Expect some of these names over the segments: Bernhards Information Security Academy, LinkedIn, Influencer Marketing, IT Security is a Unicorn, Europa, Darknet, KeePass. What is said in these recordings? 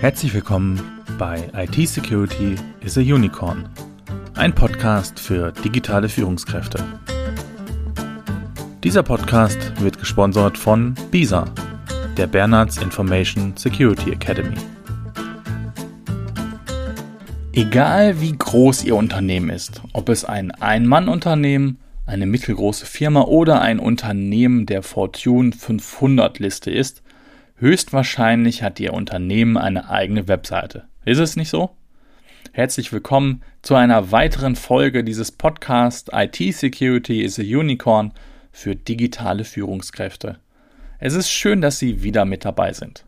Herzlich willkommen bei IT Security is a Unicorn, ein Podcast für digitale Führungskräfte. Dieser Podcast wird gesponsert von BISA, der Bernhards Information Security Academy. Egal wie groß Ihr Unternehmen ist, ob es ein Ein-Mann-Unternehmen, eine mittelgroße Firma oder ein Unternehmen der Fortune 500 Liste ist, höchstwahrscheinlich hat Ihr Unternehmen eine eigene Webseite. Ist es nicht so? Herzlich willkommen zu einer weiteren Folge dieses Podcasts IT Security is a Unicorn für digitale Führungskräfte. Es ist schön, dass Sie wieder mit dabei sind.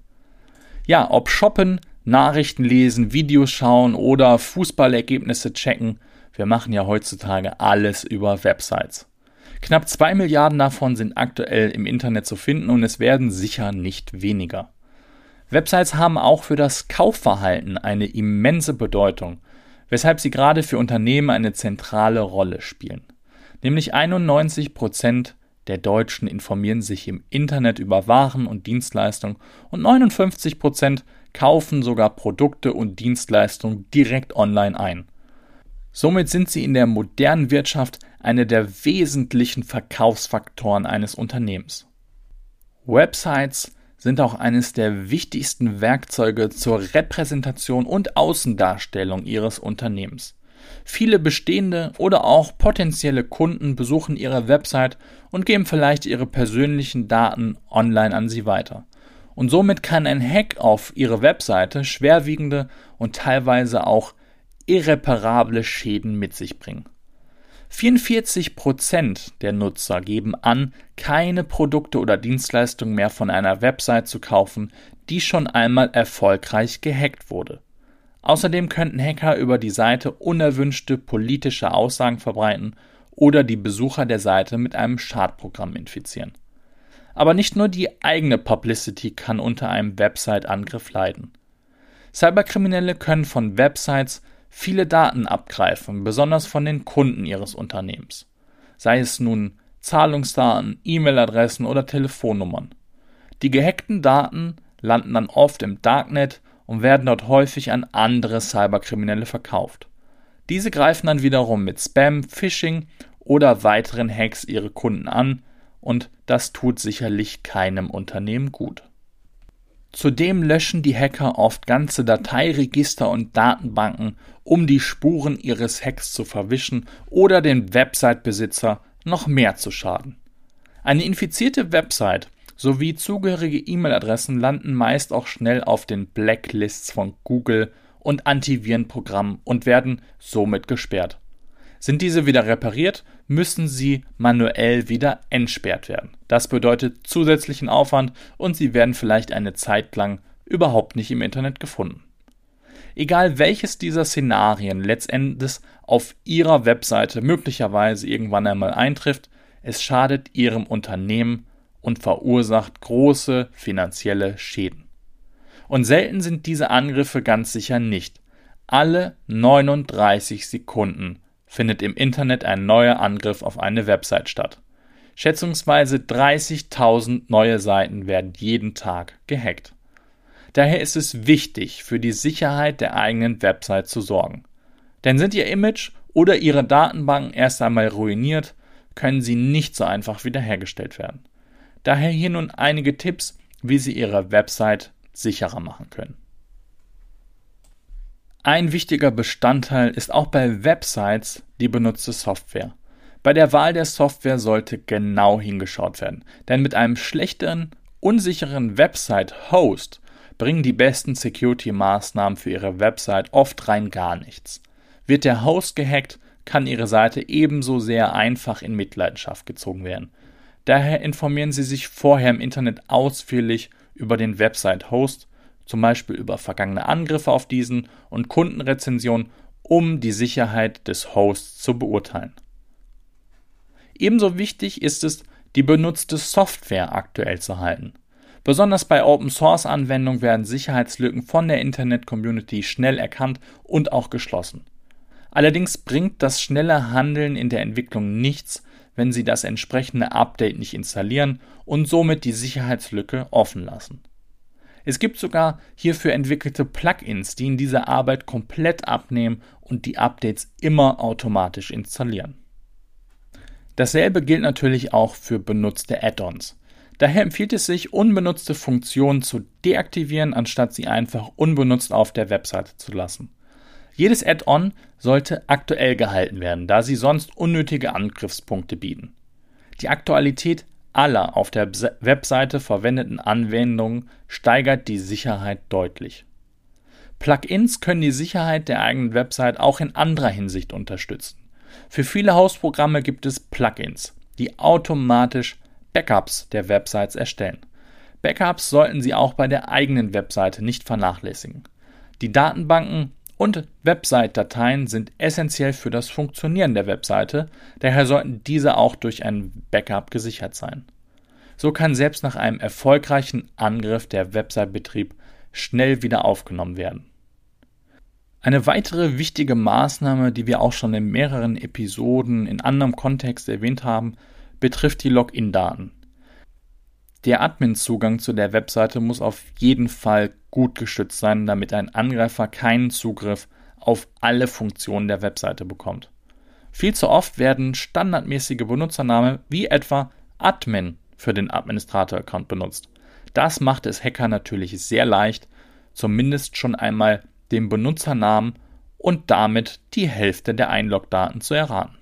Ja, ob shoppen, Nachrichten lesen, Videos schauen oder Fußballergebnisse checken, wir machen ja heutzutage alles über Websites. Knapp 2 Milliarden davon sind aktuell im Internet zu finden und es werden sicher nicht weniger. Websites haben auch für das Kaufverhalten eine immense Bedeutung, weshalb sie gerade für Unternehmen eine zentrale Rolle spielen. Nämlich 91% der Deutschen informieren sich im Internet über Waren und Dienstleistungen und 59% kaufen sogar Produkte und Dienstleistungen direkt online ein. Somit sind sie in der modernen Wirtschaft eine der wesentlichen Verkaufsfaktoren eines Unternehmens. Websites sind auch eines der wichtigsten Werkzeuge zur Repräsentation und Außendarstellung Ihres Unternehmens. Viele bestehende oder auch potenzielle Kunden besuchen Ihre Website und geben vielleicht ihre persönlichen Daten online an Sie weiter. Und somit kann ein Hack auf Ihre Webseite schwerwiegende und teilweise auch irreparable Schäden mit sich bringen. 44% der Nutzer geben an, keine Produkte oder Dienstleistungen mehr von einer Website zu kaufen, die schon einmal erfolgreich gehackt wurde. Außerdem könnten Hacker über die Seite unerwünschte politische Aussagen verbreiten oder die Besucher der Seite mit einem Schadprogramm infizieren. Aber nicht nur die eigene Publicity kann unter einem Website-Angriff leiden. Cyberkriminelle können von Websites viele Daten abgreifen, besonders von den Kunden Ihres Unternehmens. Sei es nun Zahlungsdaten, E-Mail-Adressen oder Telefonnummern. Die gehackten Daten landen dann oft im Darknet und werden dort häufig an andere Cyberkriminelle verkauft. Diese greifen dann wiederum mit Spam, Phishing oder weiteren Hacks Ihre Kunden an, und das tut sicherlich keinem Unternehmen gut. Zudem löschen die Hacker oft ganze Dateiregister und Datenbanken, um die Spuren ihres Hacks zu verwischen oder den Website-Besitzer noch mehr zu schaden. Eine infizierte Website sowie zugehörige E-Mail-Adressen landen meist auch schnell auf den Blacklists von Google und Antivirenprogrammen und werden somit gesperrt. Sind diese wieder repariert, müssen sie manuell wieder entsperrt werden. Das bedeutet zusätzlichen Aufwand und sie werden vielleicht eine Zeit lang überhaupt nicht im Internet gefunden. Egal welches dieser Szenarien letztendlich auf Ihrer Webseite möglicherweise irgendwann einmal eintrifft, es schadet Ihrem Unternehmen und verursacht große finanzielle Schäden. Und selten sind diese Angriffe ganz sicher nicht. Alle 39 Sekunden findet im Internet ein neuer Angriff auf eine Website statt. Schätzungsweise 30.000 neue Seiten werden jeden Tag gehackt. Daher ist es wichtig, für die Sicherheit der eigenen Website zu sorgen. Denn sind Ihr Image oder Ihre Datenbanken erst einmal ruiniert, können sie nicht so einfach wiederhergestellt werden. Daher hier nun einige Tipps, wie Sie Ihre Website sicherer machen können. Ein wichtiger Bestandteil ist auch bei Websites die benutzte Software. Bei der Wahl der Software sollte genau hingeschaut werden, denn mit einem schlechteren, unsicheren Website-Host bringen die besten Security-Maßnahmen für Ihre Website oft rein gar nichts. Wird der Host gehackt, kann Ihre Seite ebenso sehr einfach in Mitleidenschaft gezogen werden. Daher informieren Sie sich vorher im Internet ausführlich über den Website-Host, zum Beispiel über vergangene Angriffe auf diesen und Kundenrezensionen, um die Sicherheit des Hosts zu beurteilen. Ebenso wichtig ist es, die benutzte Software aktuell zu halten. Besonders bei Open-Source-Anwendungen werden Sicherheitslücken von der Internet-Community schnell erkannt und auch geschlossen. Allerdings bringt das schnelle Handeln in der Entwicklung nichts, wenn Sie das entsprechende Update nicht installieren und somit die Sicherheitslücke offen lassen. Es gibt sogar hierfür entwickelte Plugins, die Ihnen diese Arbeit komplett abnehmen und die Updates immer automatisch installieren. Dasselbe gilt natürlich auch für benutzte Add-ons. Daher empfiehlt es sich, unbenutzte Funktionen zu deaktivieren, anstatt sie einfach unbenutzt auf der Webseite zu lassen. Jedes Add-on sollte aktuell gehalten werden, da sie sonst unnötige Angriffspunkte bieten. Die Aktualität aller auf der Webseite verwendeten Anwendungen steigert die Sicherheit deutlich. Plugins können die Sicherheit der eigenen Website auch in anderer Hinsicht unterstützen. Für viele Hausprogramme gibt es Plugins, die automatisch Backups der Websites erstellen. Backups sollten Sie auch bei der eigenen Webseite nicht vernachlässigen. Die Datenbanken und Website-Dateien sind essentiell für das Funktionieren der Webseite, daher sollten diese auch durch ein Backup gesichert sein. So kann selbst nach einem erfolgreichen Angriff der Website-Betrieb schnell wieder aufgenommen werden. Eine weitere wichtige Maßnahme, die wir auch schon in mehreren Episoden in anderem Kontext erwähnt haben, betrifft die Login-Daten. Der Admin-Zugang zu der Webseite muss auf jeden Fall gut geschützt sein, damit ein Angreifer keinen Zugriff auf alle Funktionen der Webseite bekommt. Viel zu oft werden standardmäßige Benutzernamen wie etwa Admin für den Administrator-Account benutzt. Das macht es Hacker natürlich sehr leicht, zumindest schon einmal den Benutzernamen und damit die Hälfte der Einlog-Daten zu erraten.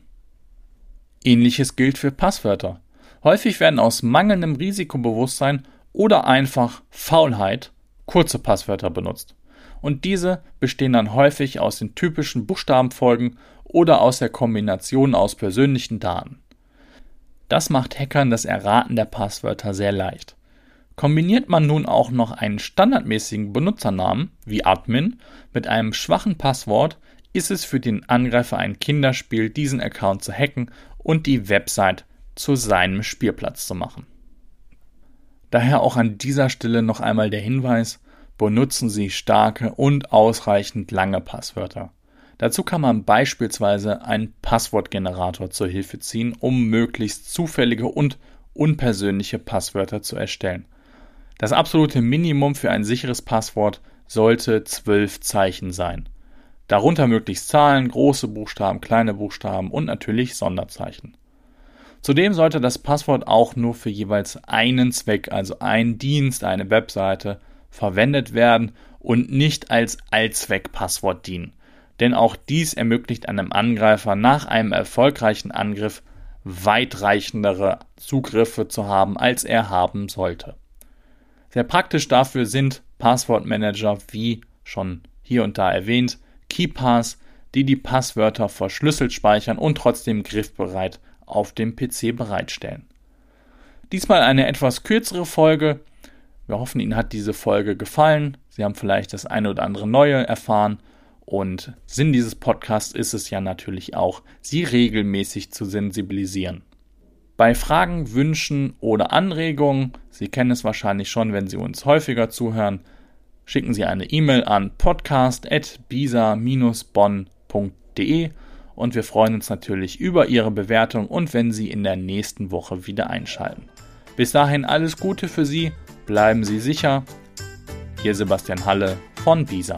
Ähnliches gilt für Passwörter. Häufig werden aus mangelndem Risikobewusstsein oder einfach Faulheit kurze Passwörter benutzt. Und diese bestehen dann häufig aus den typischen Buchstabenfolgen oder aus der Kombination aus persönlichen Daten. Das macht Hackern das Erraten der Passwörter sehr leicht. Kombiniert man nun auch noch einen standardmäßigen Benutzernamen wie Admin mit einem schwachen Passwort, ist es für den Angreifer ein Kinderspiel, diesen Account zu hacken und die Website zu seinem Spielplatz zu machen. Daher auch an dieser Stelle noch einmal der Hinweis, benutzen Sie starke und ausreichend lange Passwörter. Dazu kann man beispielsweise einen Passwortgenerator zur Hilfe ziehen, um möglichst zufällige und unpersönliche Passwörter zu erstellen. Das absolute Minimum für ein sicheres Passwort sollte 12 Zeichen sein. Darunter möglichst Zahlen, große Buchstaben, kleine Buchstaben und natürlich Sonderzeichen. Zudem sollte das Passwort auch nur für jeweils einen Zweck, also einen Dienst, eine Webseite, verwendet werden und nicht als Allzweckpasswort dienen. Denn auch dies ermöglicht einem Angreifer nach einem erfolgreichen Angriff weitreichendere Zugriffe zu haben, als er haben sollte. Sehr praktisch dafür sind Passwortmanager, wie schon hier und da erwähnt, KeePass, die die Passwörter verschlüsselt speichern und trotzdem griffbereit auf dem PC bereitstellen. Diesmal eine etwas kürzere Folge. Wir hoffen, Ihnen hat diese Folge gefallen. Sie haben vielleicht das eine oder andere Neue erfahren. Und Sinn dieses Podcasts ist es ja natürlich auch, Sie regelmäßig zu sensibilisieren. Bei Fragen, Wünschen oder Anregungen, Sie kennen es wahrscheinlich schon, wenn Sie uns häufiger zuhören, schicken Sie eine E-Mail an podcast@bisa-bonn.de. Und wir freuen uns natürlich über Ihre Bewertung und wenn Sie in der nächsten Woche wieder einschalten. Bis dahin alles Gute für Sie, bleiben Sie sicher. Ihr Sebastian Halle von BISA.